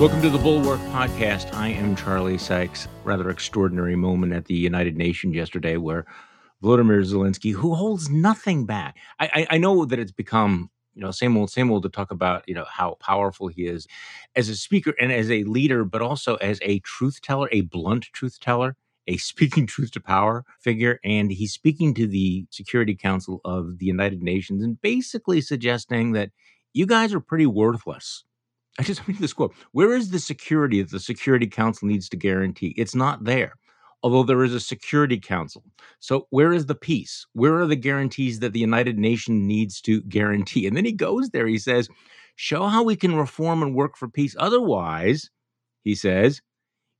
Welcome to the Bulwark Podcast. I am Charlie Sykes. Rather extraordinary moment at the United Nations yesterday where Vladimir Zelensky, who holds nothing back. I know that it's become, same old to talk about, how powerful he is as a speaker and as a leader, but also as a truth teller, a blunt truth teller, a speaking truth to power figure. And he's speaking to the Security Council of the United Nations and basically suggesting that you guys are pretty worthless. I just read this quote. Where is the security that the Security Council needs to guarantee? It's not there, although there is a Security Council. So where is the peace? Where are the guarantees that the United Nations needs to guarantee? And then he goes there. He says, show how we can reform and work for peace. Otherwise, he says,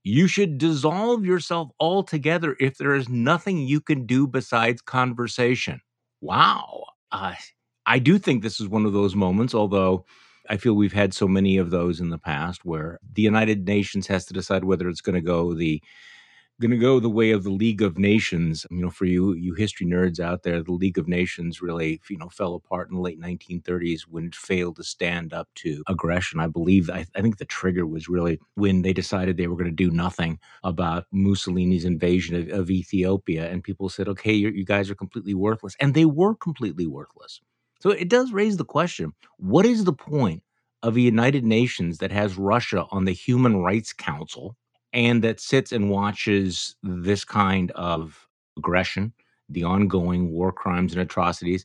you should dissolve yourself altogether if there is nothing you can do besides conversation. Wow. I do think this is one of those moments, although I feel we've had so many of those in the past where the United Nations has to decide whether it's going to go the way of the League of Nations. For you history nerds out there, the League of Nations really, fell apart in the late 1930s when it failed to stand up to aggression. I think the trigger was really when they decided they were going to do nothing about Mussolini's invasion of Ethiopia. And people said, okay, you guys are completely worthless. And they were completely worthless. So it does raise the question, what is the point of a United Nations that has Russia on the Human Rights Council and that sits and watches this kind of aggression, the ongoing war crimes and atrocities,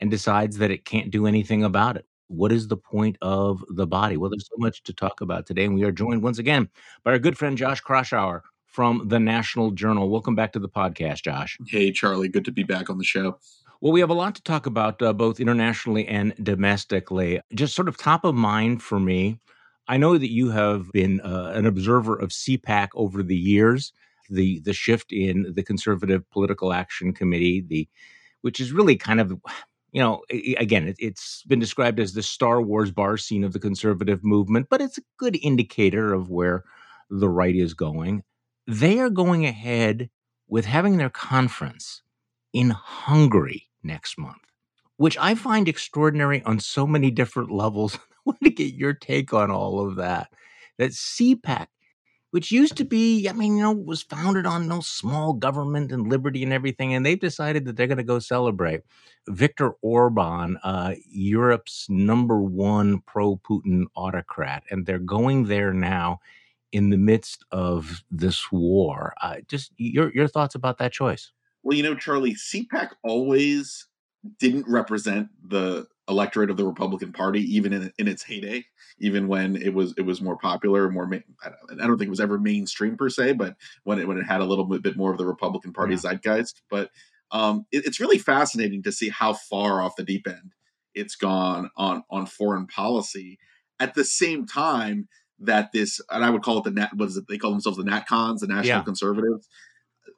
and decides that it can't do anything about it? What is the point of the body? Well, there's so much to talk about today, and we are joined once again by our good friend Josh Kraushaar from the National Journal. Welcome back to the podcast, Josh. Hey, Charlie. Good to be back on the show. Well, we have a lot to talk about both internationally and domestically. Just sort of top of mind for me, I know that you have been an observer of CPAC over the years, the shift in the Conservative Political Action Committee, which is really kind of, it's been described as the Star Wars bar scene of the conservative movement, but it's a good indicator of where the right is going. They are going ahead with having their conference in Hungary next month, which I find extraordinary on so many different levels. I want to get your take on all of that. That CPAC, which used to be, was founded on small government and liberty and everything, and they've decided that they're going to go celebrate Viktor Orban, Europe's number one pro-Putin autocrat, and they're going there now in the midst of this war. Just your thoughts about that choice. Well, Charlie, CPAC always didn't represent the electorate of the Republican Party, even in its heyday, even when it was more popular, I don't think it was ever mainstream per se, but when it had a little bit more of the Republican Party zeitgeist. But it's really fascinating to see how far off the deep end it's gone on foreign policy. At the same time that this, and I would call it they call themselves the NatCons, the National Conservatives.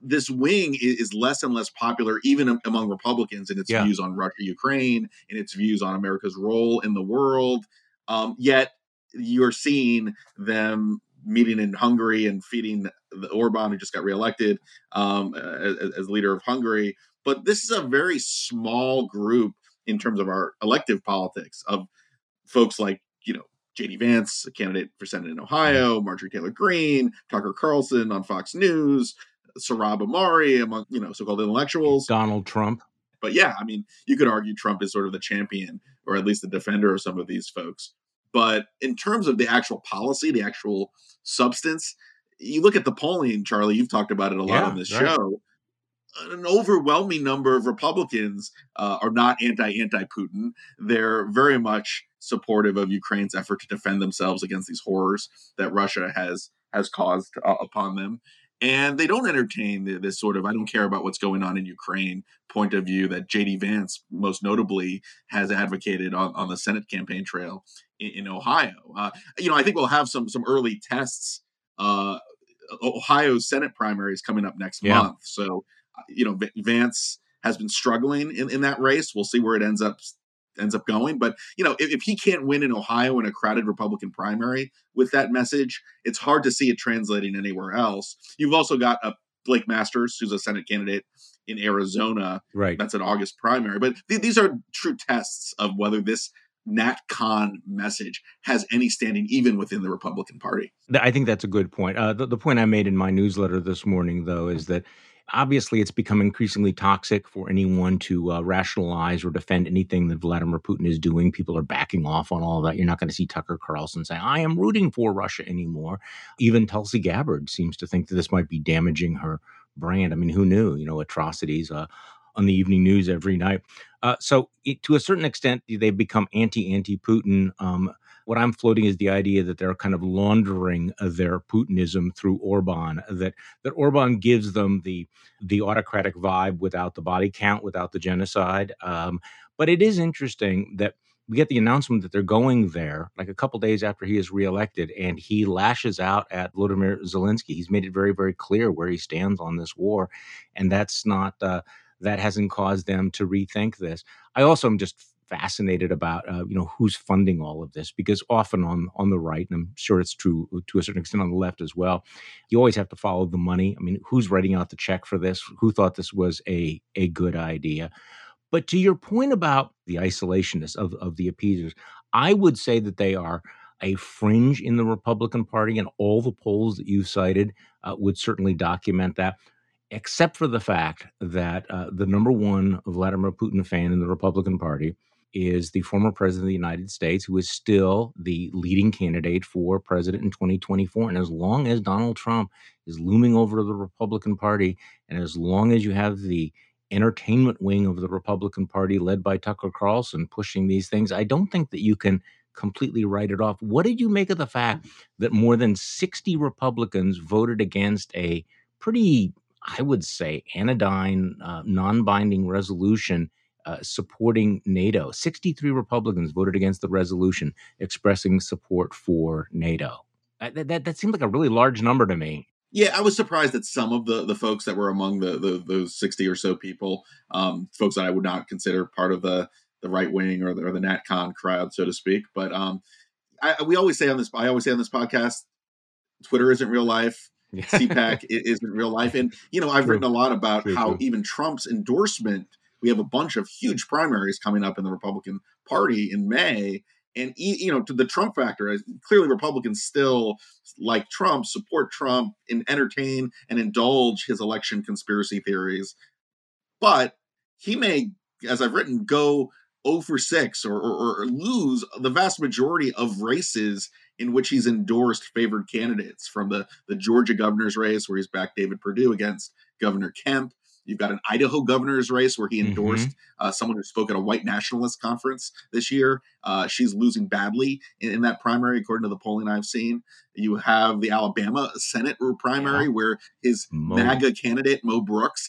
This wing is less and less popular, even among Republicans, in its views on Russia, Ukraine, in its views on America's role in the world. Yet you're seeing them meeting in Hungary and feeding the Orban, who just got reelected as leader of Hungary. But this is a very small group in terms of our elective politics of folks like, JD Vance, a candidate for Senate in Ohio, Marjorie Taylor Greene, Tucker Carlson on Fox News, Sarab Amari, among so-called intellectuals, Donald Trump. But you could argue Trump is sort of the champion, or at least the defender of some of these folks. But in terms of the actual policy, the actual substance, you look at the polling, Charlie. You've talked about it a lot on this show. An overwhelming number of Republicans are not anti-Putin. They're very much supportive of Ukraine's effort to defend themselves against these horrors that Russia has caused upon them. And they don't entertain this sort of, I don't care about what's going on in Ukraine point of view that J.D. Vance, most notably, has advocated on the Senate campaign trail in Ohio. I think we'll have some early tests. Ohio's Senate primary is coming up next month. So, Vance has been struggling in that race. We'll see where it ends up going. But, if he can't win in Ohio in a crowded Republican primary with that message, it's hard to see it translating anywhere else. You've also got Blake Masters, who's a Senate candidate in Arizona. Right. That's an August primary. But these are true tests of whether this NatCon message has any standing even within the Republican Party. I think that's a good point. The point I made in my newsletter this morning, though, is that obviously it's become increasingly toxic for anyone to rationalize or defend anything that Vladimir Putin is doing. People are backing off on all of that. You're not going to see Tucker Carlson say, I am rooting for Russia anymore. Even Tulsi Gabbard seems to think that this might be damaging her brand. I mean, who knew? You know, atrocities on the evening news every night. To a certain extent, they've become anti-Putin. What I'm floating is the idea that they're kind of laundering their Putinism through Orban, that Orban gives them the autocratic vibe without the body count, without the genocide. But it is interesting that we get the announcement that they're going there like a couple days after he is reelected, and he lashes out at Vladimir Zelensky. He's made it very, very clear where he stands on this war, and that's not... that hasn't caused them to rethink this. I also am just fascinated about, who's funding all of this, because often on the right, and I'm sure it's true to a certain extent on the left as well, you always have to follow the money. I mean, who's writing out the check for this? Who thought this was a good idea? But to your point about the isolationists of the appeasers, I would say that they are a fringe in the Republican Party, and all the polls that you cited would certainly document that, except for the fact that the number one Vladimir Putin fan in the Republican Party is the former president of the United States, who is still the leading candidate for president in 2024. And as long as Donald Trump is looming over the Republican Party, and as long as you have the entertainment wing of the Republican Party led by Tucker Carlson pushing these things, I don't think that you can completely write it off. What did you make of the fact that more than 60 Republicans voted against a pretty, I would say, anodyne, non-binding resolution supporting NATO? 63 Republicans voted against the resolution expressing support for NATO. That seemed like a really large number to me. Yeah, I was surprised that some of the folks that were among those 60 or so people, folks that I would not consider part of the right wing or the NatCon crowd, so to speak. But I always say on this podcast, Twitter isn't real life. CPAC isn't real life. And, I've written a lot about how even Trump's endorsement, we have a bunch of huge primaries coming up in the Republican Party in May. And, to the Trump factor, clearly Republicans still like Trump, support Trump, and entertain and indulge his election conspiracy theories. But he may, as I've written, go 0-for-6 or lose the vast majority of races in which he's endorsed favored candidates, from the Georgia governor's race where he's backed David Perdue against Governor Kemp. You've got an Idaho governor's race where he endorsed someone who spoke at a white nationalist conference this year. She's losing badly in that primary, according to the polling I've seen. You have the Alabama Senate primary where his MAGA candidate, Mo Brooks,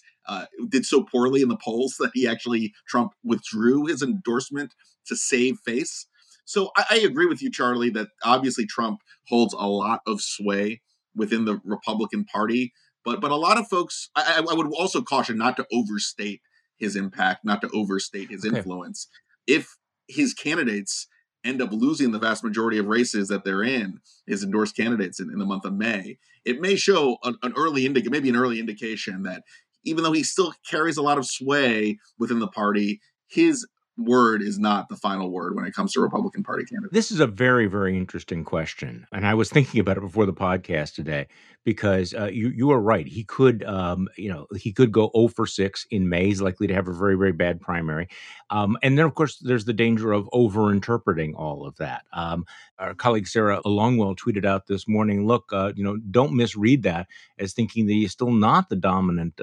did so poorly in the polls that Trump withdrew his endorsement to save face. So I agree with you, Charlie, that obviously Trump holds a lot of sway within the Republican Party. But a lot of folks, I would also caution not to overstate his impact, not to overstate his influence. If his candidates end up losing the vast majority of races that they're in, his endorsed candidates in the month of May, it may show an early indication that even though he still carries a lot of sway within the party, his word is not the final word when it comes to Republican Party candidates. This is a very, very interesting question. And I was thinking about it before the podcast today, because you are right. He could, he could go 0-for-6 in May. He's likely to have a very, very bad primary. And then, of course, there's the danger of overinterpreting all of that. Our colleague Sarah Longwell tweeted out this morning, look, don't misread that as thinking that he's still not the dominant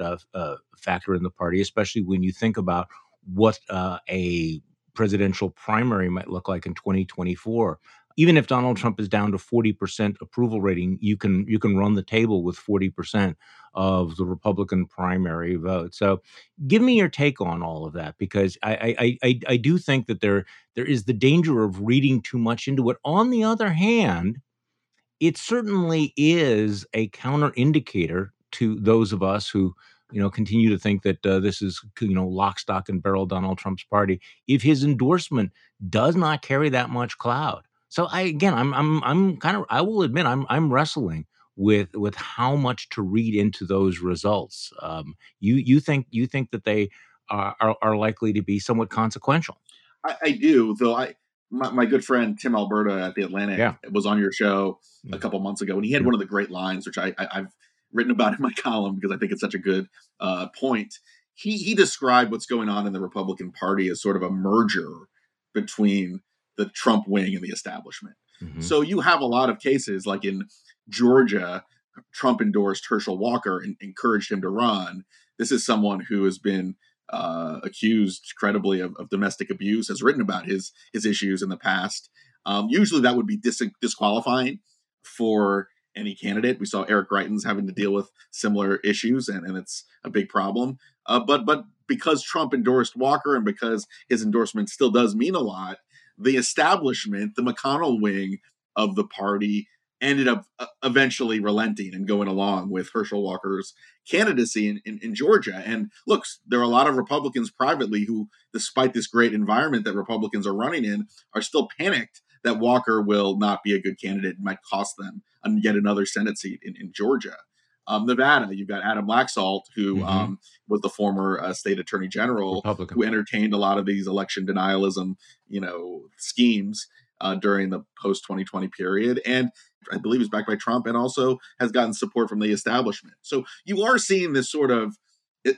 factor in the party, especially when you think about what a presidential primary might look like in 2024. Even if Donald Trump is down to 40% approval rating, you can run the table with 40% of the Republican primary vote. So give me your take on all of that, because I do think that there is the danger of reading too much into it. On the other hand, it certainly is a counter indicator to those of us who continue to think that this is, lock, stock, and barrel Donald Trump's party, if his endorsement does not carry that much cloud. So I will admit I'm wrestling with how much to read into those results. You think that they are likely to be somewhat consequential? I do, though. I My good friend Tim Alberta at The Atlantic was on your show a couple months ago, and he had one of the great lines, which I've written about in my column because I think it's such a good point. He described what's going on in the Republican Party as sort of a merger between the Trump wing and the establishment. Mm-hmm. So you have a lot of cases like in Georgia, Trump endorsed Herschel Walker and encouraged him to run. This is someone who has been accused credibly of domestic abuse, has written about his issues in the past. Usually that would be disqualifying for any candidate. We saw Eric Greitens having to deal with similar issues, and it's a big problem. But because Trump endorsed Walker and because his endorsement still does mean a lot, the establishment, the McConnell wing of the party, ended up eventually relenting and going along with Herschel Walker's candidacy in Georgia. And look, there are a lot of Republicans privately who, despite this great environment that Republicans are running in, are still panicked that Walker will not be a good candidate and might cost them yet another Senate seat in Georgia. Nevada, you've got Adam Laxalt, who was the former state attorney general, Republican, who entertained a lot of these election denialism, schemes during the post-2020 period. And I believe is backed by Trump and also has gotten support from the establishment. So you are seeing this sort of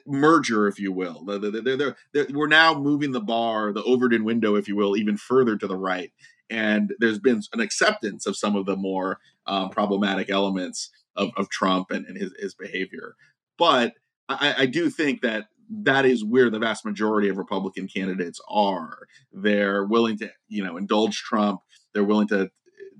merger, if you will. We're now moving the bar, the Overton window, if you will, even further to the right. And there's been an acceptance of some of the more problematic elements of Trump and his behavior. But I do think that is where the vast majority of Republican candidates are. They're willing to, indulge Trump. They're willing to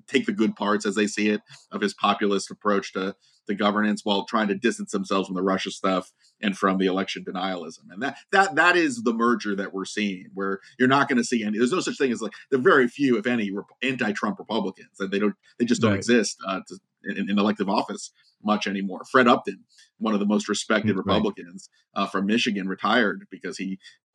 take the good parts, as they see it, of his populist approach to governance while trying to distance themselves from the Russia stuff and from the election denialism. And that is the merger that we're seeing, where you're not going to see any, there's no such thing as there are very few, if any, anti-Trump Republicans, that they just don't exist in elective office much anymore. Fred Upton, one of the most respected Republicans from Michigan, retired because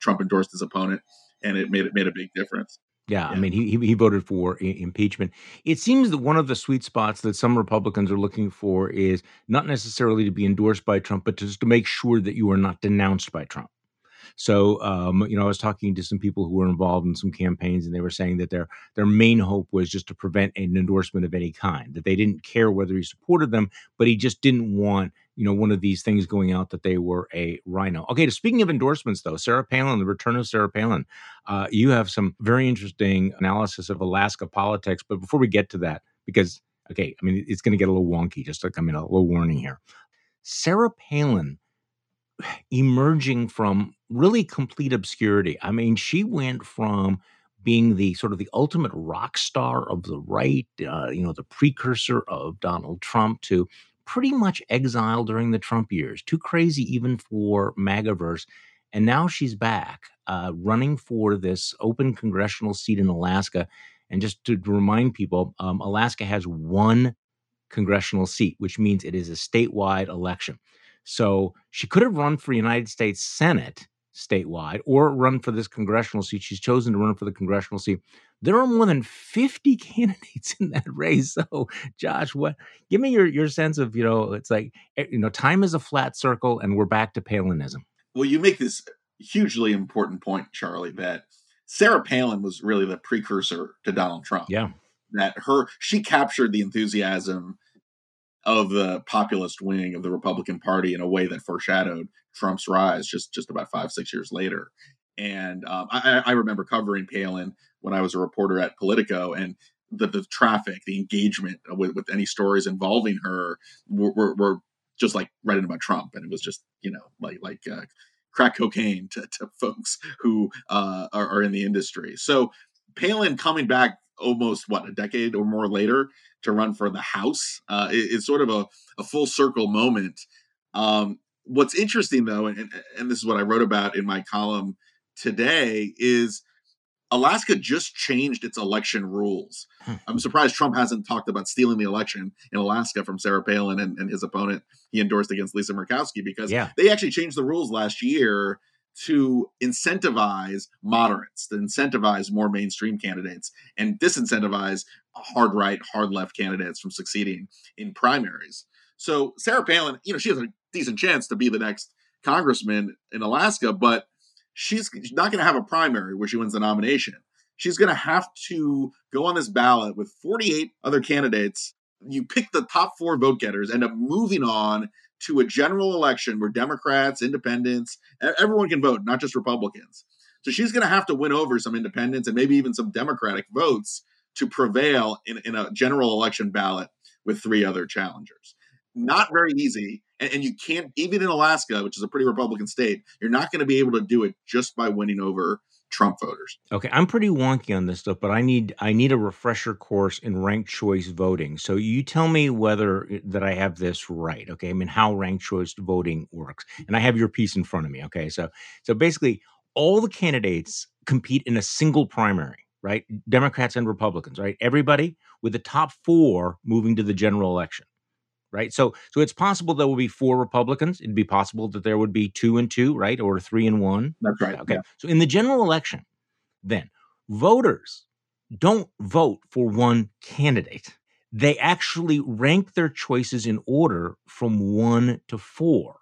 Trump endorsed his opponent and it made a big difference. Yeah, I mean, he voted for impeachment. It seems that one of the sweet spots that some Republicans are looking for is not necessarily to be endorsed by Trump, but just to make sure that you are not denounced by Trump. So, I was talking to some people who were involved in some campaigns, and they were saying that their main hope was just to prevent an endorsement of any kind, that they didn't care whether he supported them, but he just didn't want one of these things going out that they were a rhino. Okay, speaking of endorsements, though, Sarah Palin, the return of Sarah Palin, you have some very interesting analysis of Alaska politics. But before we get to that, because, it's going to get a little wonky, just a little warning here. Sarah Palin emerging from really complete obscurity. I mean, she went from being the sort of the ultimate rock star of the right, the precursor of Donald Trump, to pretty much exiled during the Trump years, too crazy even for MAGAverse. And now she's back running for this open congressional seat in Alaska. And just to remind people, Alaska has one congressional seat, which means it is a statewide election. So she could have run for United States Senate statewide or run for this congressional seat. She's chosen to run for the congressional seat. There are more than 50 candidates in that race. So, Josh, give me your sense of, it's like, time is a flat circle and we're back to Palinism. Well, you make this hugely important point, Charlie, that Sarah Palin was really the precursor to Donald Trump. Yeah. That she captured the enthusiasm of the populist wing of the Republican Party in a way that foreshadowed Trump's rise just about 5-6 years later. And I remember covering Palin when I was a reporter at Politico, and the traffic, the engagement with any stories involving her were just like writing about Trump. And it was just, like crack cocaine to folks who are in the industry. So Palin coming back almost, a decade or more later to run for the House, it's sort of a full circle moment. What's interesting, though, and this is what I wrote about in my column today, is Alaska just changed its election rules. I'm surprised Trump hasn't talked about stealing the election in Alaska from Sarah Palin and his opponent he endorsed against, Lisa Murkowski, because they actually changed the rules last year to incentivize moderates, to incentivize more mainstream candidates and disincentivize hard right, hard left candidates from succeeding in primaries. So Sarah Palin, she has a decent chance to be the next congressman in Alaska, but she's not going to have a primary where she wins the nomination. she's going to have to go on this ballot with 48 other candidates. You pick the top four vote getters, end up moving on to a general election where Democrats, independents, everyone can vote, not just Republicans. So she's going to have to win over some independents and maybe even some Democratic votes to prevail in a general election ballot with three other challengers. Not very easy. And you can't, even in Alaska, which is a pretty Republican state, you're not going to be able to do it just by winning over Trump voters. Okay, I'm pretty wonky on this stuff, but I need a refresher course in ranked choice voting. So you tell me whether that I have this right, okay? I mean, how ranked choice voting works. And I have your piece in front of me, okay? So basically, all the candidates compete in a single primary, right? Democrats and Republicans, right? Everybody with the top four moving to the general election, right? So it's possible there will be four Republicans. It'd be possible that there would be 2 and 2, right? Or 3 and 1. That's right. Okay. Yeah. So in the general election, then voters don't vote for one candidate. They actually rank their choices in order from 1 to 4,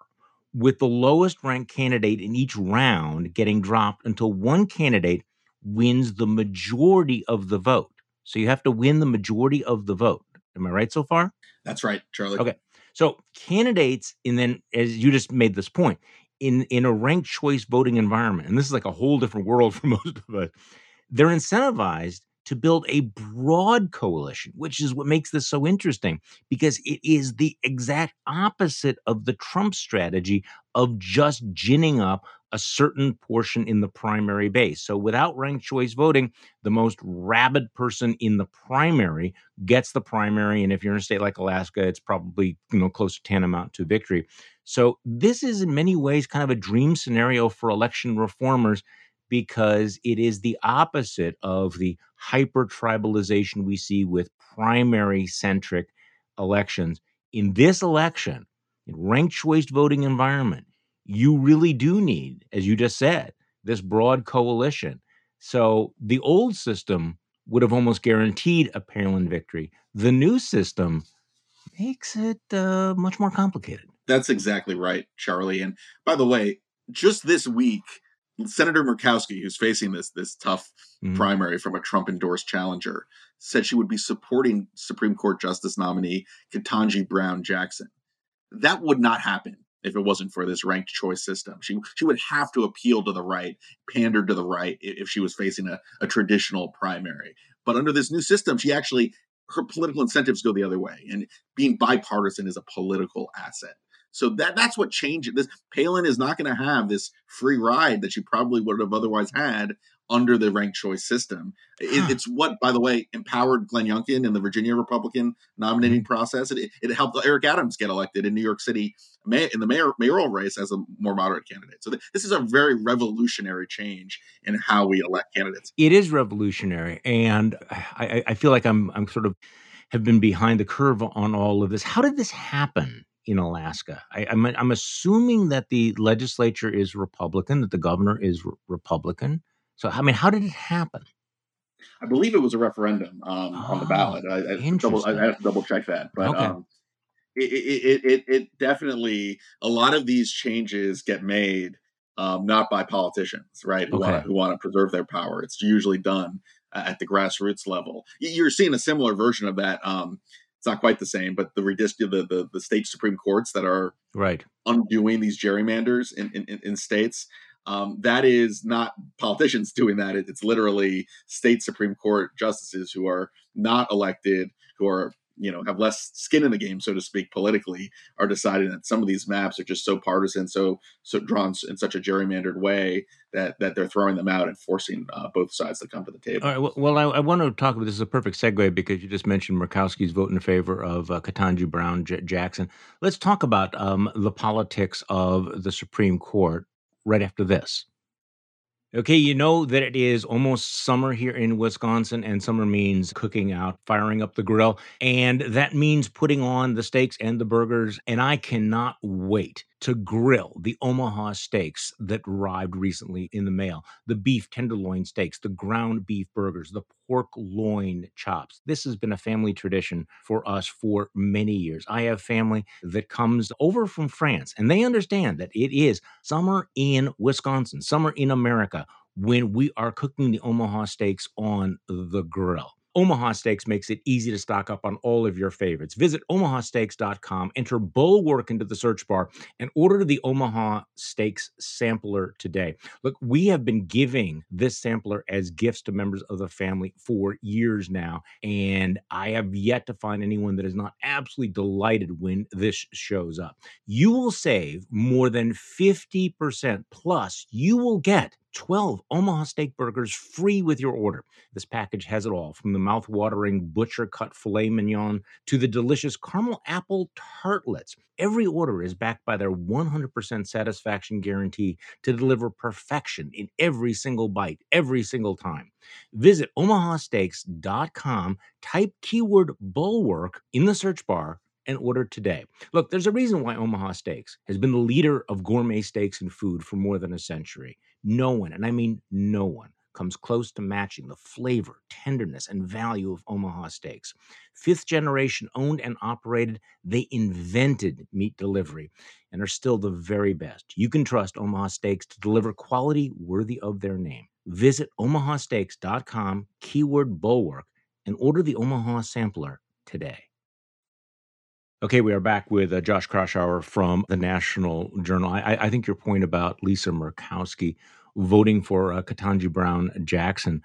with the lowest ranked candidate in each round getting dropped until one candidate wins the majority of the vote. So you have to win the majority of the vote. Am I right so far? That's right, Charlie. Okay. So candidates, and then as you just made this point, in a ranked choice voting environment, and this is like a whole different world for most of us, they're incentivized to build a broad coalition, which is what makes this so interesting, because it is the exact opposite of the Trump strategy of just ginning up a certain portion in the primary base. So without ranked choice voting, the most rabid person in the primary gets the primary. And if you're in a state like Alaska, it's probably, close to tantamount to victory. So this is in many ways kind of a dream scenario for election reformers, because it is the opposite of the hyper-tribalization we see with primary-centric elections. In this election, in ranked choice voting environment, you really do need, as you just said, this broad coalition. So the old system would have almost guaranteed a Palin victory. The new system makes it much more complicated. That's exactly right, Charlie. And by the way, just this week, Senator Murkowski, who's facing this tough primary from a Trump-endorsed challenger, said she would be supporting Supreme Court Justice nominee Ketanji Brown Jackson. That would not happen if it wasn't for this ranked choice system. She would have to appeal to the right, pander to the right, if she was facing a traditional primary. But under this new system, her political incentives go the other way. And being bipartisan is a political asset. So that's what changed. This Palin is not going to have this free ride that she probably would have otherwise had under the ranked choice system. It's what, by the way, empowered Glenn Youngkin in the Virginia Republican nominating process. It helped Eric Adams get elected in New York City in the mayoral race as a more moderate candidate. So this is a very revolutionary change in how we elect candidates. It is revolutionary. And I feel like I'm sort of have been behind the curve on all of this. How did this happen in Alaska? I'm assuming that the legislature is Republican, that the governor is Republican. So, how did it happen? I believe it was a referendum on the ballot. I have to double check that. But okay. It definitely, a lot of these changes get made not by politicians, right, who want to preserve their power. It's usually done at the grassroots level. You're seeing a similar version of that. It's not quite the same, but the state Supreme Courts that are undoing these gerrymanders in states, that is not politicians doing that. It's literally state Supreme Court justices who are not elected, who are, have less skin in the game, so to speak, politically, are deciding that some of these maps are just so partisan, so drawn in such a gerrymandered way that they're throwing them out and forcing both sides to come to the table. All right. Well, I want to talk about this. Is a perfect segue because you just mentioned Murkowski's vote in favor of Ketanji Brown Jackson. Let's talk about the politics of the Supreme Court right after this. Okay, you know that it is almost summer here in Wisconsin, and summer means cooking out, firing up the grill, and that means putting on the steaks and the burgers, and I cannot wait to grill the Omaha steaks that arrived recently in the mail, the beef tenderloin steaks, the ground beef burgers, the pork loin chops. This has been a family tradition for us for many years. I have family that comes over from France, and they understand that it is summer in Wisconsin, summer in America. when we are cooking the Omaha Steaks on the grill. Omaha Steaks makes it easy to stock up on all of your favorites. Visit omahasteaks.com, enter Bulwark into the search bar, and order the Omaha Steaks sampler today. Look, we have been giving this sampler as gifts to members of the family for years now, and I have yet to find anyone that is not absolutely delighted when this shows up. You will save more than 50%, plus you will get 12 Omaha Steak Burgers free with your order. This package has it all, from the mouth-watering butcher-cut filet mignon to the delicious caramel apple tartlets. Every order is backed by their 100% satisfaction guarantee to deliver perfection in every single bite, every single time. Visit omahasteaks.com, type keyword Bulwark in the search bar, and order today. Look, there's a reason why Omaha Steaks has been the leader of gourmet steaks and food for more than a century. No one, and I mean no one, comes close to matching the flavor, tenderness, and value of Omaha Steaks. Fifth generation owned and operated, they invented meat delivery and are still the very best. You can trust Omaha Steaks to deliver quality worthy of their name. Visit omahasteaks.com, keyword Bulwark, and order the Omaha Sampler today. Okay, we are back with Josh Kraushaar from the National Journal. I think your point about Lisa Murkowski voting for Ketanji Brown Jackson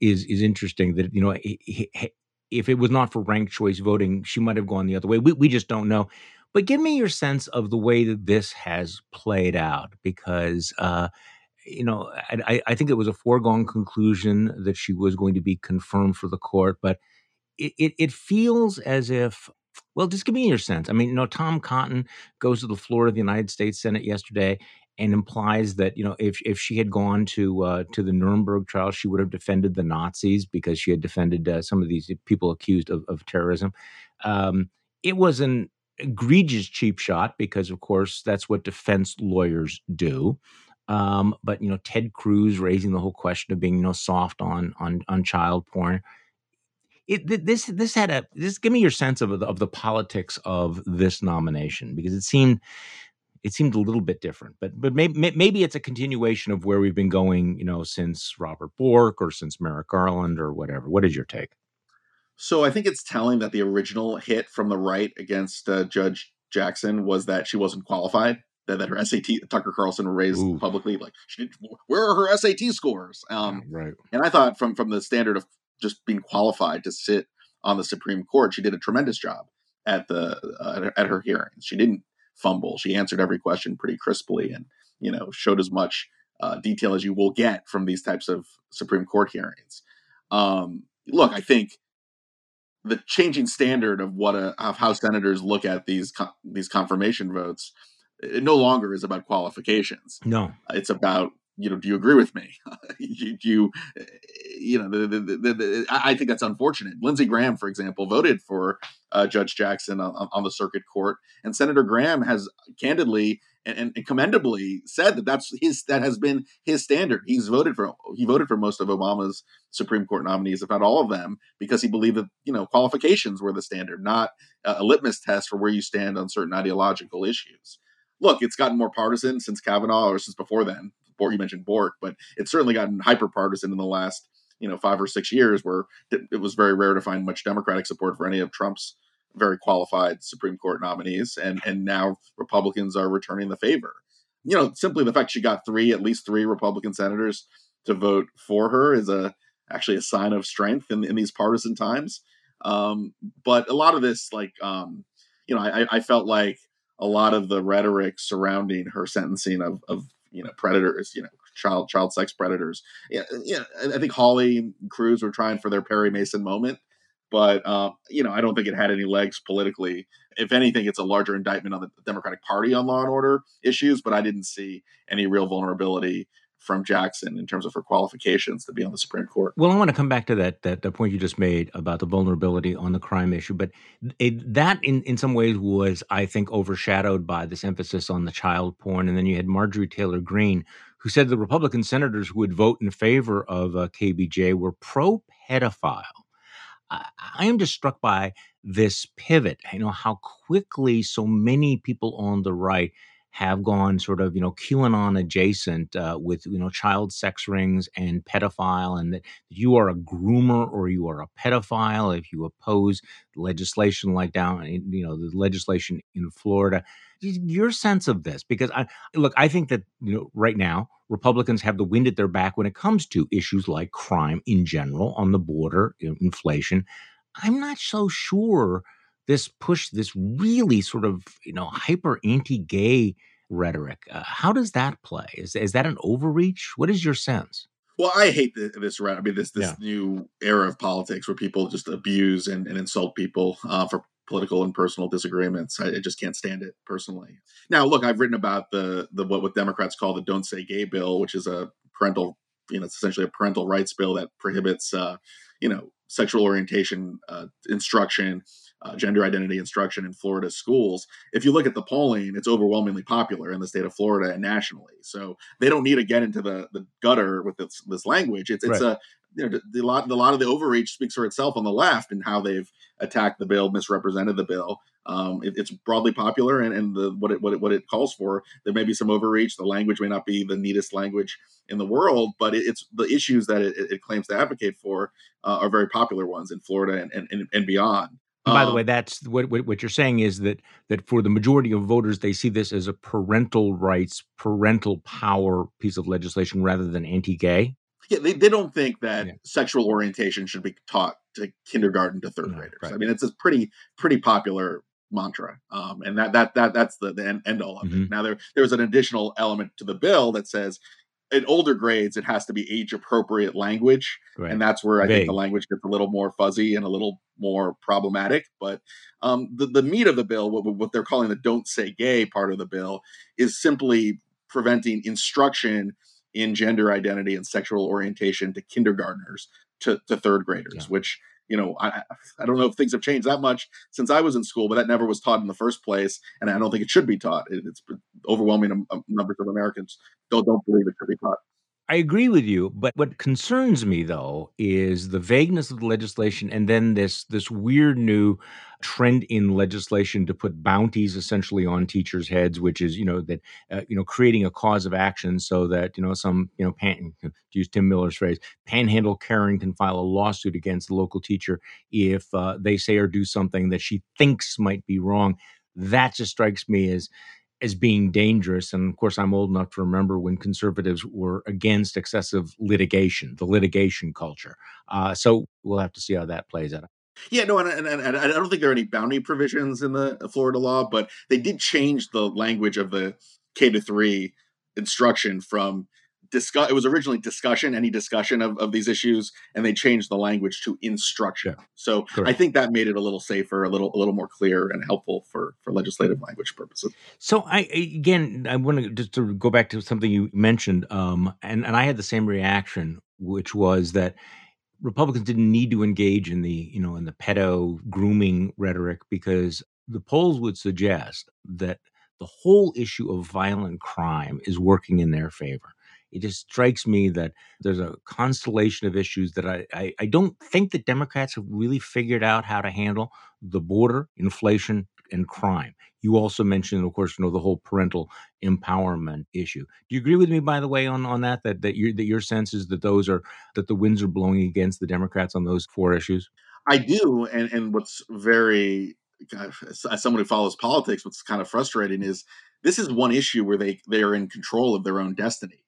is interesting. That, you know, if it was not for ranked choice voting, she might have gone the other way. We just don't know. But give me your sense of the way that this has played out, because you know, I think it was a foregone conclusion that she was going to be confirmed for the court, but it feels as if. Well, just give me your sense. I mean, you know, Tom Cotton goes to the floor of the United States Senate yesterday and implies that, you know, if she had gone to the Nuremberg trial, she would have defended the Nazis because she had defended some of these people accused of terrorism. It was an egregious cheap shot because, of course, that's what defense lawyers do. But, you know, Ted Cruz raising the whole question of being, you know, soft on child porn. Give me your sense of the politics of this nomination, because it seemed a little bit different, but maybe it's a continuation of where we've been going, you know, since Robert Bork or since Merrick Garland or whatever. What is your take? So I think it's telling that the original hit from the right against Judge Jackson was that she wasn't qualified, that her SAT, Tucker Carlson raised Ooh. Publicly, like, where are her SAT scores? Right. And I thought from the standard of just being qualified to sit on the Supreme Court, she did a tremendous job at her hearings. She didn't fumble. She answered every question pretty crisply, and, you know, showed as much detail as you will get from these types of Supreme Court hearings. Look, I think the changing standard of how senators look at these confirmation votes, it no longer is about qualifications. No, it's about, you know, do you agree with me? I think that's unfortunate. Lindsey Graham, for example, voted for Judge Jackson on the circuit court, and Senator Graham has candidly and commendably said that that has been his standard. He voted for most of Obama's Supreme Court nominees, if not all of them, because he believed that, you know, qualifications were the standard, not a litmus test for where you stand on certain ideological issues. Look, it's gotten more partisan since Kavanaugh, or since before then. You mentioned Bork, but it's certainly gotten hyper-partisan in the last, you know, 5 or 6 years, where it was very rare to find much Democratic support for any of Trump's very qualified Supreme Court nominees. And now Republicans are returning the favor. You know, simply the fact she got at least three Republican senators to vote for her is actually a sign of strength in these partisan times. But a lot of this, like, you know, I felt like a lot of the rhetoric surrounding her sentencing of you know, predators, you know, child sex predators. Yeah. I think Hawley and Cruz were trying for their Perry Mason moment, but, you know, I don't think it had any legs politically. If anything, it's a larger indictment on the Democratic Party on law and order issues, but I didn't see any real vulnerability from Jackson in terms of her qualifications to be on the Supreme Court. Well, I want to come back to that point you just made about the vulnerability on the crime issue, but that in some ways was, I think, overshadowed by this emphasis on the child porn. And then you had Marjorie Taylor Greene, who said the Republican senators who would vote in favor of KBJ were pro-pedophile. I am just struck by this pivot, you know, how quickly so many people on the right have gone sort of, QAnon adjacent with, child sex rings and pedophile, and that you are a groomer or you are a pedophile if you oppose legislation like the legislation in Florida. Your sense of this, because I think that, right now, Republicans have the wind at their back when it comes to issues like crime in general, on the border, inflation. I'm not so sure this push, this really sort of, hyper anti-gay rhetoric, how does that play? Is that an overreach? What is your sense? Well, I hate this rhetoric. I mean, this new era of politics where people just abuse and insult people for political and personal disagreements. I just can't stand it personally. Now, look, I've written about the what Democrats call the "Don't Say Gay" bill, which is a parental, it's essentially a parental rights bill that prohibits, sexual orientation instruction, gender identity instruction in Florida schools. If you look at the polling, it's overwhelmingly popular in the state of Florida and nationally. So they don't need to get into the gutter with this language. It's right. A lot of the overreach speaks for itself on the left and how they've attacked the bill, misrepresented the bill. It's broadly popular, and what it calls for. There may be some overreach. The language may not be the neatest language in the world, but it's the issues that it claims to advocate for are very popular ones in Florida and beyond. And by the way, that's what you're saying is that for the majority of voters, they see this as a parental rights, parental power piece of legislation rather than anti-gay. Yeah, they don't think that sexual orientation should be taught to kindergarten to third graders. Right. I mean, it's a pretty popular mantra, and that's the end all of it. Now, there's an additional element to the bill that says in older grades it has to be age appropriate language, right. And that's where I think the language gets a little more fuzzy and a little more problematic. But the meat of the bill, what they're calling the "Don't Say Gay" part of the bill, is simply preventing instruction in gender identity and sexual orientation to kindergartners, to third graders, which, I don't know if things have changed that much since I was in school, but that never was taught in the first place. And I don't think it should be taught. It's overwhelming numbers of Americans don't believe it should be taught. I agree with you. But what concerns me, though, is the vagueness of the legislation and then this weird new trend in legislation to put bounties essentially on teachers' heads, which is, creating a cause of action so that, to use Tim Miller's phrase, panhandle Karen can file a lawsuit against the local teacher if they say or do something that she thinks might be wrong. That just strikes me as being dangerous. And of course, I'm old enough to remember when conservatives were against excessive litigation, the litigation culture. So we'll have to see how that plays out. Yeah, no, and I don't think there are any bounty provisions in the Florida law, but they did change the language of the K-3 instruction from it was originally discussion, any discussion of these issues, and they changed the language to instruction. Yeah, so correct. I think that made it a little safer, a little more clear and helpful for legislative language purposes. So I want to just to go back to something you mentioned, and I had the same reaction, which was that Republicans didn't need to engage in the in the pedo grooming rhetoric because the polls would suggest that the whole issue of violent crime is working in their favor. It just strikes me that there's a constellation of issues that I don't think that Democrats have really figured out how to handle: the border, inflation, and crime. You also mentioned, of course, the whole parental empowerment issue. Do you agree with me, by the way, on that your sense is that the winds are blowing against the Democrats on those four issues? I do, and what's very, as someone who follows politics, what's kind of frustrating is this is one issue where they are in control of their own destiny.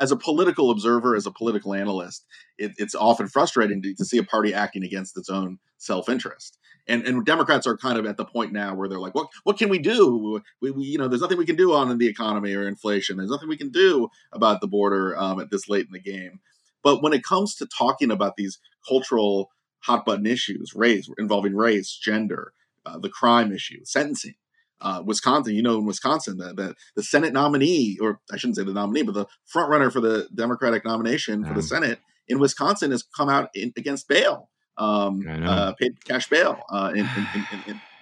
As a political observer, as a political analyst, it's often frustrating to see a party acting against its own self-interest. And Democrats are kind of at the point now where they're like, what can we do? We there's nothing we can do on the economy or inflation. There's nothing we can do about the border at this late in the game. But when it comes to talking about these cultural hot-button issues, involving race, gender, the crime issue, sentencing, Wisconsin, in Wisconsin, the Senate nominee, or I shouldn't say the nominee, but the front runner for the Democratic nomination for the Senate in Wisconsin has come out against bail, paid cash bail, and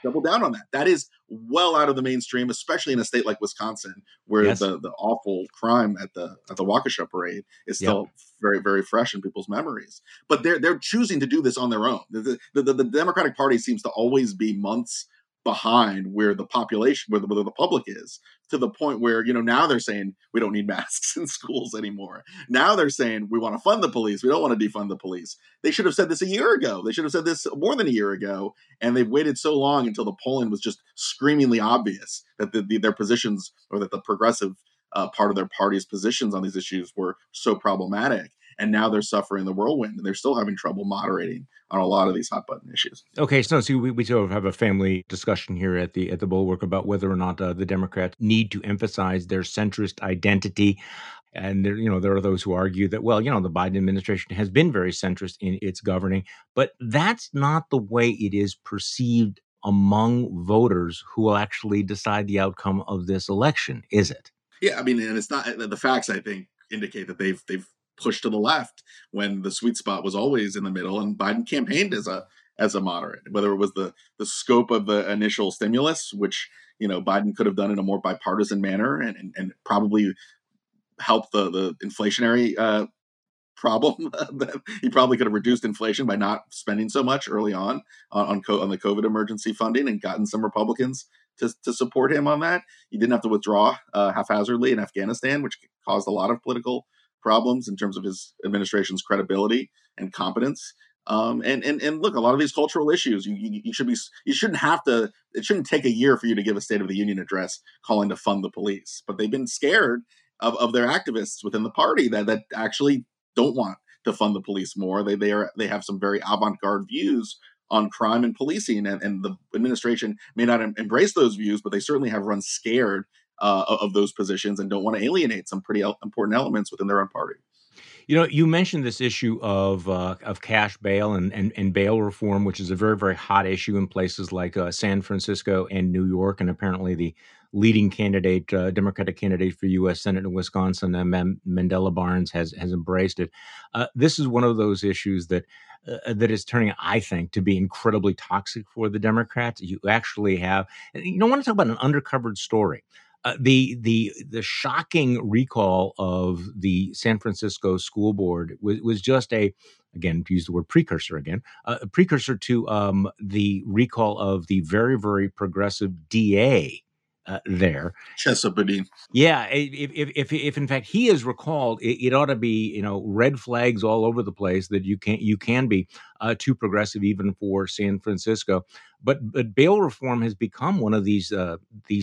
double down on that. That is well out of the mainstream, especially in a state like Wisconsin, where the awful crime at the Waukesha parade is still very, very fresh in people's memories. But they're choosing to do this on their own. The Democratic Party seems to always be months behind where the population, where the public is, to the point where, you know, now they're saying we don't need masks in schools anymore. Now they're saying we want to fund the police. We don't want to defund the police. They should have said this a year ago. They should have said this more than a year ago. And they've waited so long until the polling was just screamingly obvious that their positions, or that the progressive part of their party's positions on these issues, were so problematic. And now they're suffering the whirlwind, and they're still having trouble moderating on a lot of these hot button issues. Okay, so we sort of have a family discussion here at the Bulwark about whether or not the Democrats need to emphasize their centrist identity. And there, you know, there are those who argue that, well, you know, the Biden administration has been very centrist in its governing, but that's not the way it is perceived among voters who will actually decide the outcome of this election, is it? Yeah, I mean, and it's not, the facts, I think, indicate that they've push to the left when the sweet spot was always in the middle, and Biden campaigned as a moderate, whether it was the scope of the initial stimulus, which, you know, Biden could have done in a more bipartisan manner and probably helped the inflationary problem. He probably could have reduced inflation by not spending so much early on the COVID emergency funding, and gotten some Republicans to support him on that. He didn't have to withdraw haphazardly in Afghanistan, which caused a lot of political problems in terms of his administration's credibility and competence. And look, a lot of these cultural issues, it shouldn't take a year for you to give a State of the Union address calling to fund the police. But they've been scared of their activists within the party that actually don't want to fund the police more. They have some very avant-garde views on crime and policing, and the administration may not embrace those views, but they certainly have run scared of those positions and don't want to alienate some pretty important elements within their own party. You know, you mentioned this issue of cash bail and bail reform, which is a very, very hot issue in places like San Francisco and New York. And apparently the leading candidate, Democratic candidate for U.S. Senate in Wisconsin, Mandela Barnes, has embraced it. This is one of those issues that is turning, I think, to be incredibly toxic for the Democrats. You actually have, you don't want to talk about an undercovered story. The shocking recall of the San Francisco school board was just a precursor to the recall of the very, very progressive DA there. Chesapeake. Yeah. If in fact he is recalled, it ought to be, you know, red flags all over the place that you can be too progressive even for San Francisco. But bail reform has become one of these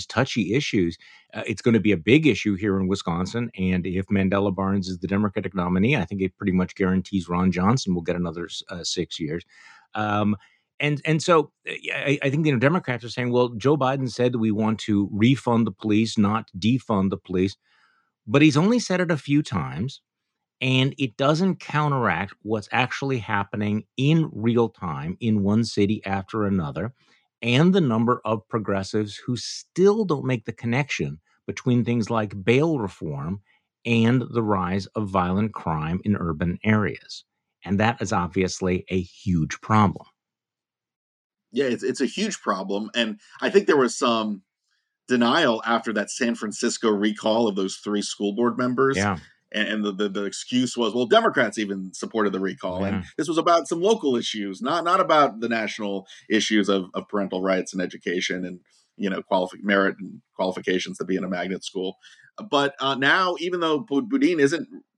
touchy issues. It's going to be a big issue here in Wisconsin. And if Mandela Barnes is the Democratic nominee, I think it pretty much guarantees Ron Johnson will get another 6 years. And so I think, you know, Democrats are saying, well, Joe Biden said we want to refund the police, not defund the police. But he's only said it a few times, and it doesn't counteract what's actually happening in real time in one city after another, and the number of progressives who still don't make the connection between things like bail reform and the rise of violent crime in urban areas. And that is obviously a huge problem. Yeah, it's a huge problem. And I think there was some denial after that San Francisco recall of those 3 school board members. Yeah. And the excuse was, well, Democrats even supported the recall. Yeah. And this was about some local issues, not about the national issues of parental rights and education and, you know, merit and qualifications to be in a magnet school. But now, even though Boudin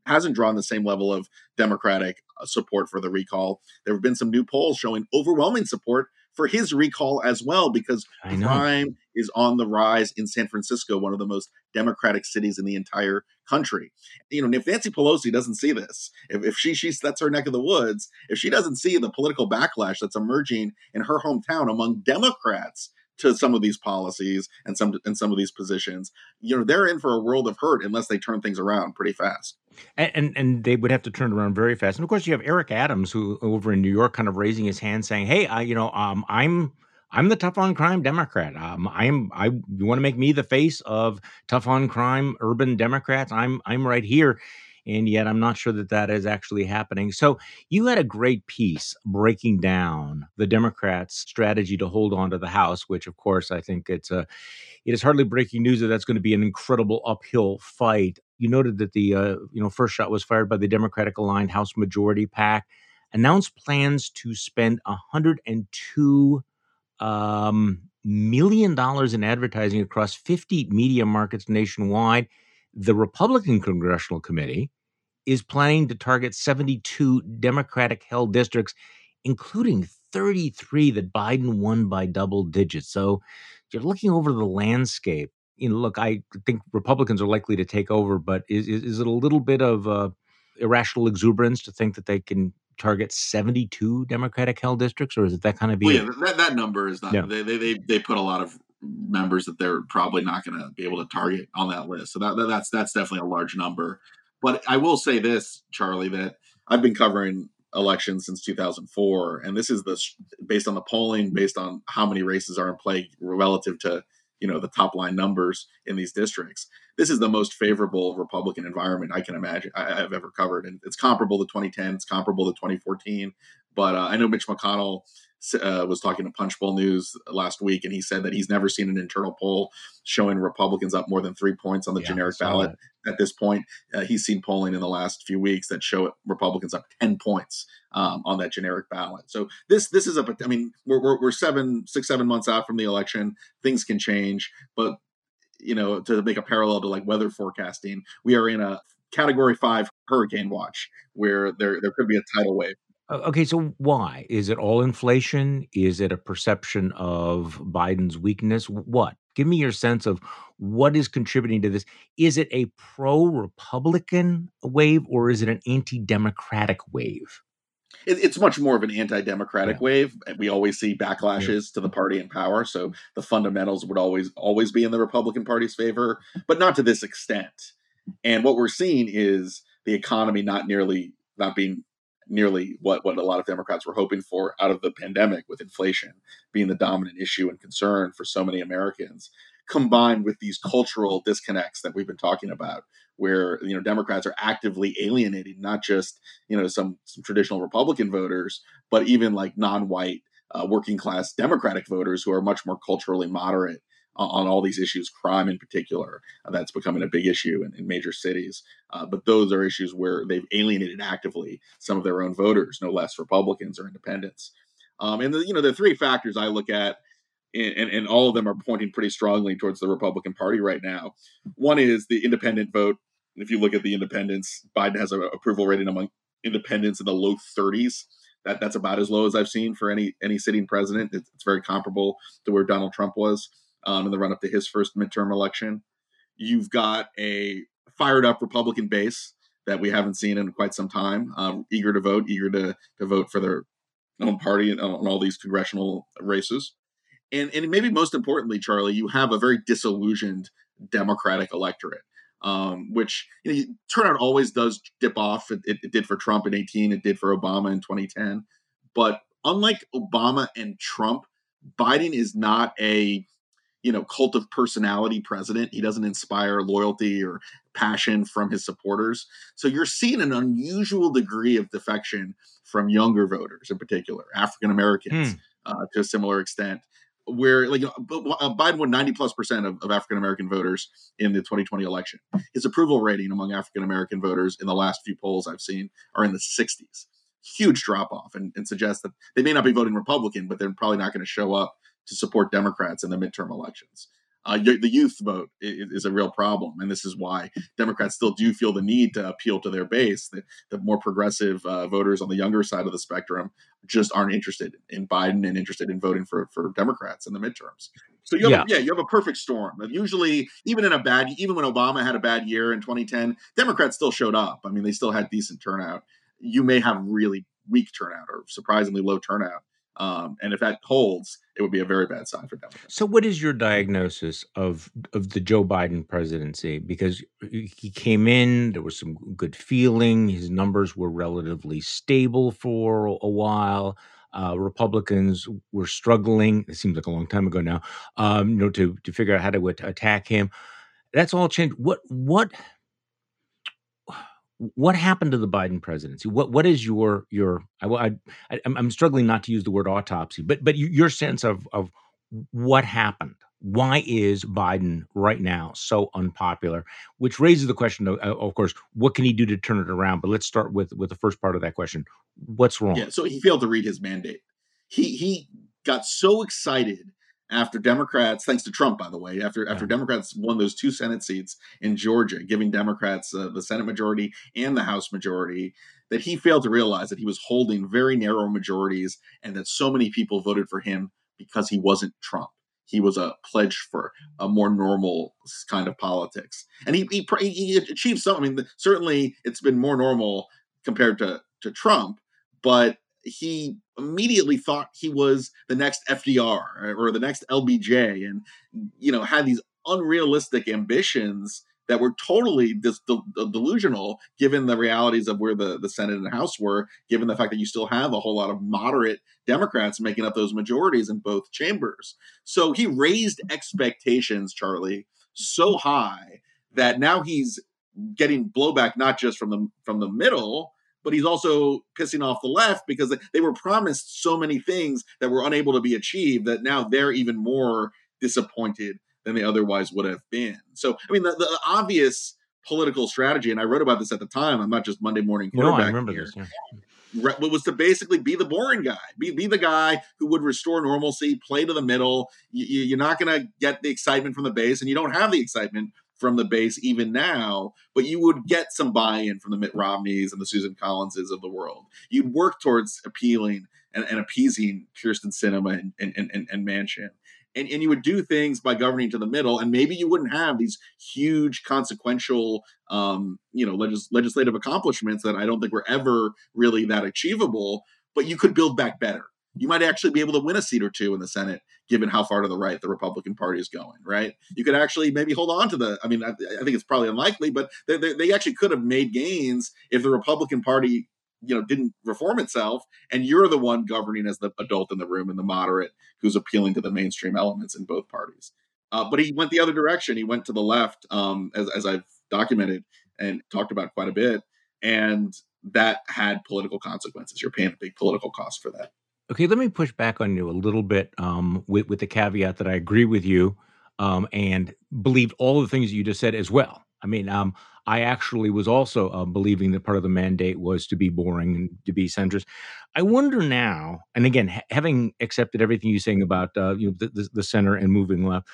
hasn't drawn the same level of Democratic support for the recall, there have been some new polls showing overwhelming support for his recall as well, because crime is on the rise in San Francisco, one of the most Democratic cities in the entire country. You know, if Nancy Pelosi doesn't see this, if she's that's her neck of the woods, if she doesn't see the political backlash that's emerging in her hometown among Democrats to some of these policies and some of these positions, you know, they're in for a world of hurt unless they turn things around pretty fast. And they would have to turn around very fast. And of course, you have Eric Adams, who over in New York, kind of raising his hand, saying, "Hey, I'm the tough on crime Democrat. You want to make me the face of tough on crime urban Democrats? I'm right here." And yet I'm not sure that is actually happening. So you had a great piece breaking down the Democrats' strategy to hold on to the House, which, of course, I think it is hardly breaking news that that's going to be an incredible uphill fight. You noted that the first shot was fired by the Democratic aligned House Majority PAC, announced plans to spend $102 million in advertising across 50 media markets nationwide. The Republican Congressional Committee is planning to target 72 Democratic-held districts, including 33 that Biden won by double digits. So you're looking over the landscape. You know, look, I think Republicans are likely to take over, but is it a little bit of irrational exuberance to think that they can target 72 Democratic-held districts, or is it that kind of... that number is not... Yeah. They put a lot of members that they're probably not going to be able to target on that list. So that's definitely a large number. But I will say this, Charlie, that I've been covering elections since 2004, and this is based on the polling, based on how many races are in play relative to, you know, the top line numbers in these districts. This is the most favorable Republican environment I can imagine I've ever covered, and it's comparable to 2010. It's comparable to 2014. But I know Mitch McConnell was talking to Punchbowl News last week, and he said that he's never seen an internal poll showing Republicans up more than 3 points on the generic ballot at this point. He's seen polling in the last few weeks that show Republicans up 10 points on that generic ballot. So this is I mean, we're 7 months out from the election. Things can change, but you know, to make a parallel to like weather forecasting, we are in a Category 5 hurricane watch where there could be a tidal wave. Okay, so why? Is it all inflation? Is it a perception of Biden's weakness? What? Give me your sense of what is contributing to this. Is it a pro-Republican wave, or is it an anti-democratic wave? It's much more of an anti-democratic wave. We always see backlashes to the party in power. So the fundamentals would always be in the Republican Party's favor, but not to this extent. And what we're seeing is the economy not being nearly what a lot of Democrats were hoping for out of the pandemic, with inflation being the dominant issue and concern for so many Americans, combined with these cultural disconnects that we've been talking about, where, you know, Democrats are actively alienating not just, you know, some traditional Republican voters, but even like non-white working class Democratic voters who are much more culturally moderate on all these issues, crime in particular, that's becoming a big issue in major cities. But those are issues where they've alienated actively some of their own voters, no less Republicans or independents. And the three factors I look at, and all of them are pointing pretty strongly towards the Republican Party right now. One is the independent vote. If you look at the independents, Biden has an approval rating among independents in the low 30s. That's about as low as I've seen for any sitting president. It's very comparable to where Donald Trump was in the run-up to his first midterm election. You've got a fired-up Republican base that we haven't seen in quite some time, eager to vote, eager to vote for their own party and on all these congressional races. And maybe most importantly, Charlie, you have a very disillusioned Democratic electorate, which, you know, turnout always does dip off. It did for Trump in 2018. It did for Obama in 2010. But unlike Obama and Trump, Biden is not a cult of personality president. He doesn't inspire loyalty or passion from his supporters. So you're seeing an unusual degree of defection from younger voters in particular, African-Americans to a similar extent, where Biden won 90+% of African-American voters in the 2020 election. His approval rating among African-American voters in the last few polls I've seen are in the 60s. Huge drop-off, and suggests that they may not be voting Republican, but they're probably not going to show up to support Democrats in the midterm elections. The youth vote is a real problem. And this is why Democrats still do feel the need to appeal to their base. The more progressive voters on the younger side of the spectrum just aren't interested in Biden and interested in voting for Democrats in the midterms. So you have a perfect storm. And usually, even when Obama had a bad year in 2010, Democrats still showed up. I mean, they still had decent turnout. You may have really weak turnout or surprisingly low turnout. And if that holds, it would be a very bad sign for Democrats. So what is your diagnosis of the Joe Biden presidency? Because he came in, there was some good feeling. His numbers were relatively stable for a while. Republicans were struggling. It seems like a long time ago now, to figure out how to attack him. That's all changed. What happened to the Biden presidency? What is your I'm struggling not to use the word autopsy, but your sense of what happened? Why is Biden right now so unpopular? Which raises the question, of course, what can he do to turn it around? But let's start with the first part of that question. What's wrong? Yeah, so he failed to read his mandate. He got so excited after Democrats, thanks to Trump, by the way, after Democrats won those two Senate seats in Georgia, giving Democrats the Senate majority and the House majority, that he failed to realize that he was holding very narrow majorities and that so many people voted for him because he wasn't Trump. He was a pledge for a more normal kind of politics. And he achieved some. I mean, certainly it's been more normal compared to Trump, but he immediately thought he was the next FDR or the next LBJ and, you know, had these unrealistic ambitions that were totally delusional given the realities of where the Senate and House were, given the fact that you still have a whole lot of moderate Democrats making up those majorities in both chambers. So he raised expectations, Charlie, so high that now he's getting blowback not just from the middle, but he's also pissing off the left because they were promised so many things that were unable to be achieved that now they're even more disappointed than they otherwise would have been. So, I mean, the obvious political strategy, and I wrote about this at the time, I'm not just Monday morning quarterback. No, I remember here. This. Yeah. Was to basically be the boring guy, be the guy who would restore normalcy, play to the middle. You're not going to get the excitement from the base, and you don't have the excitement from the base even now, but you would get some buy-in from the Mitt Romneys and the Susan Collinses of the world. You'd work towards appealing and appeasing Kirsten Sinema and Manchin. And you would do things by governing to the middle, and maybe you wouldn't have these huge consequential, legislative accomplishments that I don't think were ever really that achievable, but you could build back better. You might actually be able to win a seat or two in the Senate, given how far to the right the Republican Party is going, right? You could actually maybe hold on to I think it's probably unlikely, but they actually could have made gains if the Republican Party, didn't reform itself, and you're the one governing as the adult in the room and the moderate who's appealing to the mainstream elements in both parties. But he went the other direction. He went to the left, as I've documented and talked about quite a bit, and that had political consequences. You're paying a big political cost for that. Okay, let me push back on you a little bit with the caveat that I agree with you and believed all the things you just said as well. I mean, I actually was also believing that part of the mandate was to be boring and to be centrist. I wonder now, and again, having accepted everything you're saying about the center and moving left,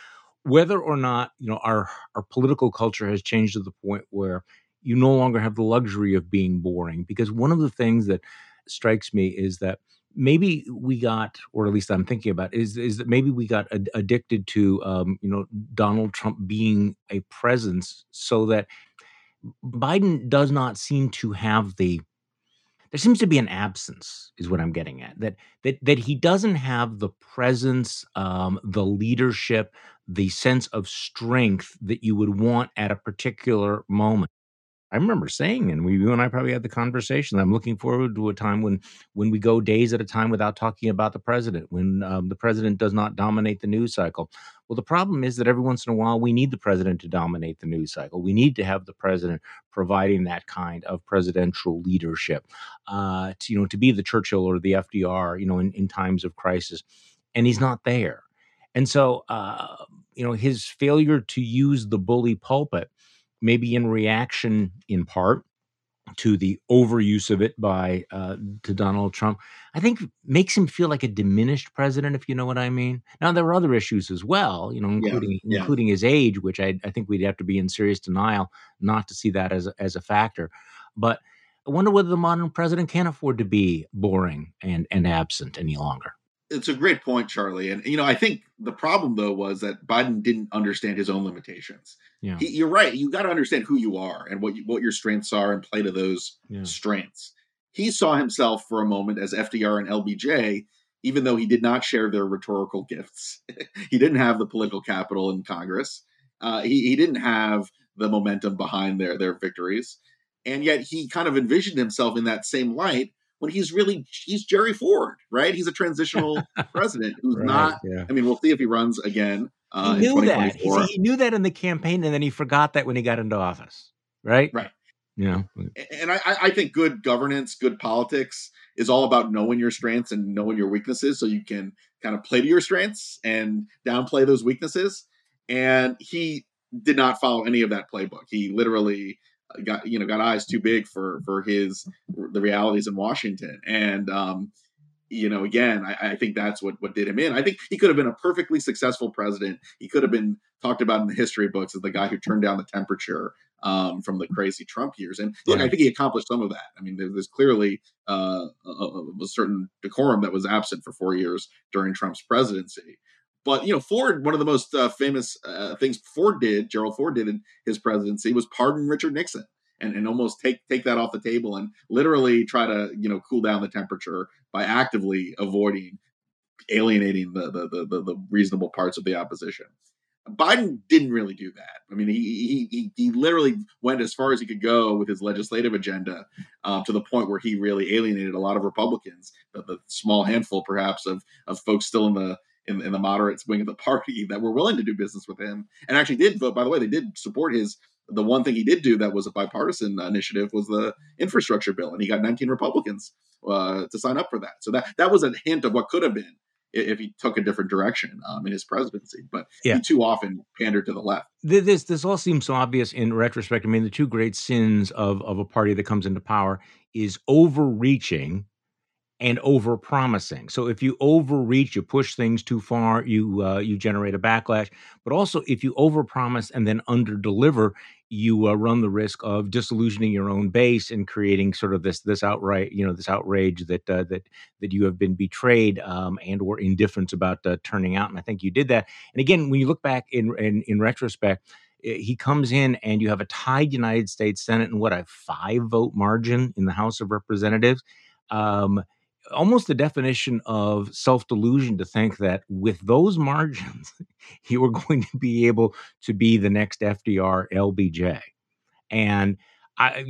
whether or not our political culture has changed to the point where you no longer have the luxury of being boring. Because one of the things that strikes me is that maybe we got, or at least I'm thinking about, is that maybe we got addicted to, Donald Trump being a presence so that Biden does not seem to have there seems to be an absence is what I'm getting at, that he doesn't have the presence, the leadership, the sense of strength that you would want at a particular moment. I remember saying, and you and I probably had the conversation, that I'm looking forward to a time when we go days at a time without talking about the president, when the president does not dominate the news cycle. Well, the problem is that every once in a while, we need the president to dominate the news cycle. We need to have the president providing that kind of presidential leadership, to be the Churchill or the FDR, in times of crisis. And he's not there. And so, his failure to use the bully pulpit, maybe in reaction in part to the overuse of it to Donald Trump, I think makes him feel like a diminished president, if you know what I mean. Now, there are other issues as well, including his age, which I think we'd have to be in serious denial not to see that as a factor. But I wonder whether the modern president can't afford to be boring and absent any longer. It's a great point, Charlie. And, I think the problem, though, was that Biden didn't understand his own limitations. Yeah. You're right. You got to understand who you are and what your strengths are and play to those strengths. He saw himself for a moment as FDR and LBJ, even though he did not share their rhetorical gifts. He didn't have the political capital in Congress. He didn't have the momentum behind their victories. And yet he kind of envisioned himself in that same light, when he's Jerry Ford, right? He's a transitional president who's not. Yeah. I mean, we'll see if he runs again. He knew that. He knew that in the campaign, and then he forgot that when he got into office, right? Right. Yeah. And I think good governance, good politics is all about knowing your strengths and knowing your weaknesses, so you can kind of play to your strengths and downplay those weaknesses. And he did not follow any of that playbook. He literally got eyes too big for the realities in Washington, and you know, again, I think that's what did him in. I think he could have been a perfectly successful president. He could have been talked about in the history books as the guy who turned down the temperature from the crazy Trump years. And look, I think he accomplished some of that. I mean, there's clearly a certain decorum that was absent for 4 years during Trump's presidency. But, you know, Ford, one of the most famous things Ford did, Gerald Ford did in his presidency, was pardon Richard Nixon. And almost take that off the table and literally try to, you know, cool down the temperature by actively avoiding alienating the reasonable parts of the opposition. Biden didn't really do that. I mean, he literally went as far as he could go with his legislative agenda to the point where he really alienated a lot of Republicans, the small handful perhaps of folks still in the moderate wing of the party that were willing to do business with him and actually did vote. By the way, they did support his. The one thing he did do that was a bipartisan initiative was the infrastructure bill, and he got 19 Republicans to sign up for that. So that was a hint of what could have been if he took a different direction in his presidency. But he too often pandered to the left. This all seems so obvious in retrospect. I mean, the two great sins of a party that comes into power is overreaching and overpromising. So if you overreach, you push things too far, you generate a backlash. But also, if you overpromise and then underdeliver, you run the risk of disillusioning your own base and creating sort of this outright, you know, this outrage that you have been betrayed and or indifference about turning out. And I think you did that. And again, when you look back in retrospect, he comes in and you have a tied United States Senate and a 5-vote margin in the House of Representatives. Almost the definition of self-delusion to think that with those margins, you were going to be able to be the next FDR, LBJ. And I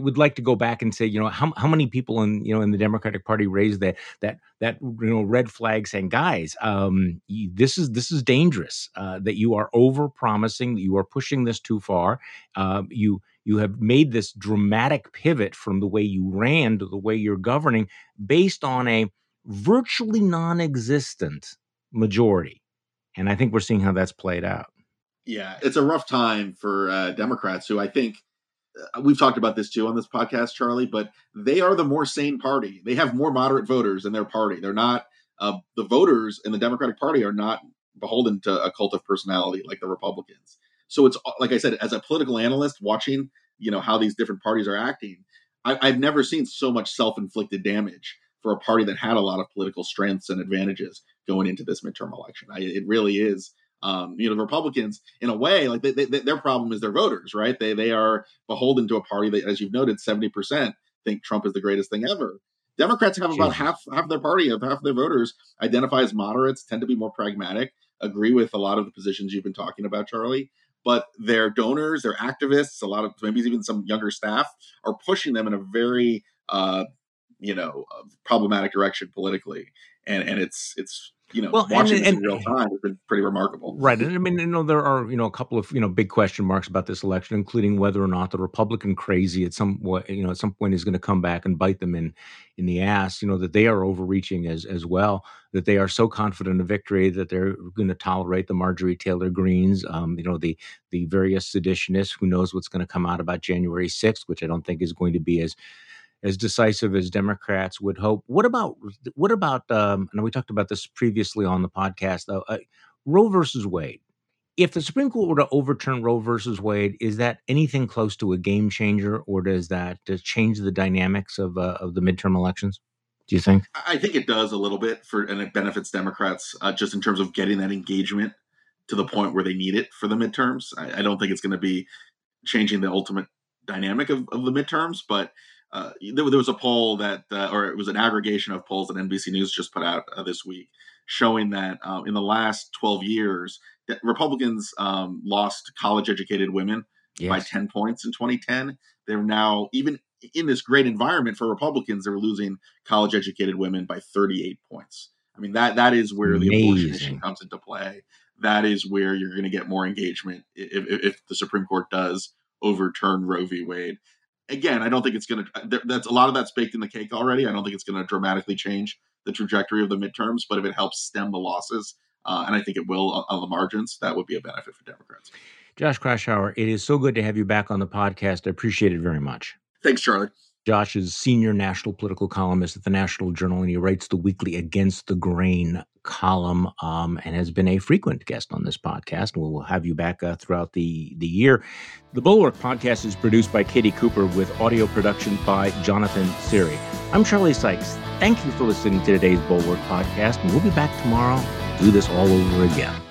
would like to go back and say, you know, how many people in the Democratic Party raised that red flag saying, guys, this is dangerous, that you are over-promising, that you are pushing this too far. You have made this dramatic pivot from the way you ran to the way you're governing based on a virtually non-existent majority. And I think we're seeing how that's played out. Yeah, it's a rough time for Democrats who I think we've talked about this too on this podcast, Charlie, but they are the more sane party. They have more moderate voters in their party. They're not the voters in the Democratic Party are not beholden to a cult of personality like the Republicans. So it's like I said, as a political analyst watching, you know, how these different parties are acting, I've never seen so much self-inflicted damage for a party that had a lot of political strengths and advantages going into this midterm election. It really is, you know, the Republicans in a way, like their problem is their voters, right? They are beholden to a party that, as you've noted, 70% think Trump is the greatest thing ever. Democrats have about half their party, half their voters identify as moderates, tend to be more pragmatic, agree with a lot of the positions you've been talking about, Charlie. But their donors, their activists, a lot of maybe even some younger staff are pushing them in a very, problematic direction politically. And it's watching this in real time has been pretty remarkable. Right. And I mean, there are, a couple of, big question marks about this election, including whether or not the Republican crazy at some point is going to come back and bite them in the ass, that they are overreaching as well, that they are so confident of victory that they're going to tolerate the Marjorie Taylor Greenes, the various seditionists. Who knows what's going to come out about January 6th, which I don't think is going to be as decisive as Democrats would hope. What about? And we talked about this previously on the podcast. Though Roe versus Wade. If the Supreme Court were to overturn Roe versus Wade, is that anything close to a game changer, or does that change the dynamics of the midterm elections? Do you think? I think it does a little bit, and it benefits Democrats just in terms of getting that engagement to the point where they need it for the midterms. I don't think it's going to be changing the ultimate dynamic of the midterms, but. There was a poll that, or it was an aggregation of polls that NBC News just put out this week, showing that in the last 12 years, that Republicans lost college-educated women by 10 points in 2010. They're now, even in this great environment for Republicans, they're losing college-educated women by 38 points. I mean, that is where the abortion issue comes into play. That is where you're going to get more engagement if the Supreme Court does overturn Roe v. Wade. Again, I don't think it's going to. That's a lot of that's baked in the cake already. I don't think it's going to dramatically change the trajectory of the midterms, but if it helps stem the losses, and I think it will on the margins, that would be a benefit for Democrats. Josh Kraushaar, it is so good to have you back on the podcast. I appreciate it very much. Thanks, Charlie. Josh is senior national political columnist at the National Journal, and he writes the weekly Against the Grain column and has been a frequent guest on this podcast. And we'll have you back throughout the year. The Bulwark podcast is produced by Katie Cooper with audio production by Jonathan Siri. I'm Charlie Sykes. Thank you for listening to today's Bulwark podcast, and we'll be back tomorrow to do this all over again.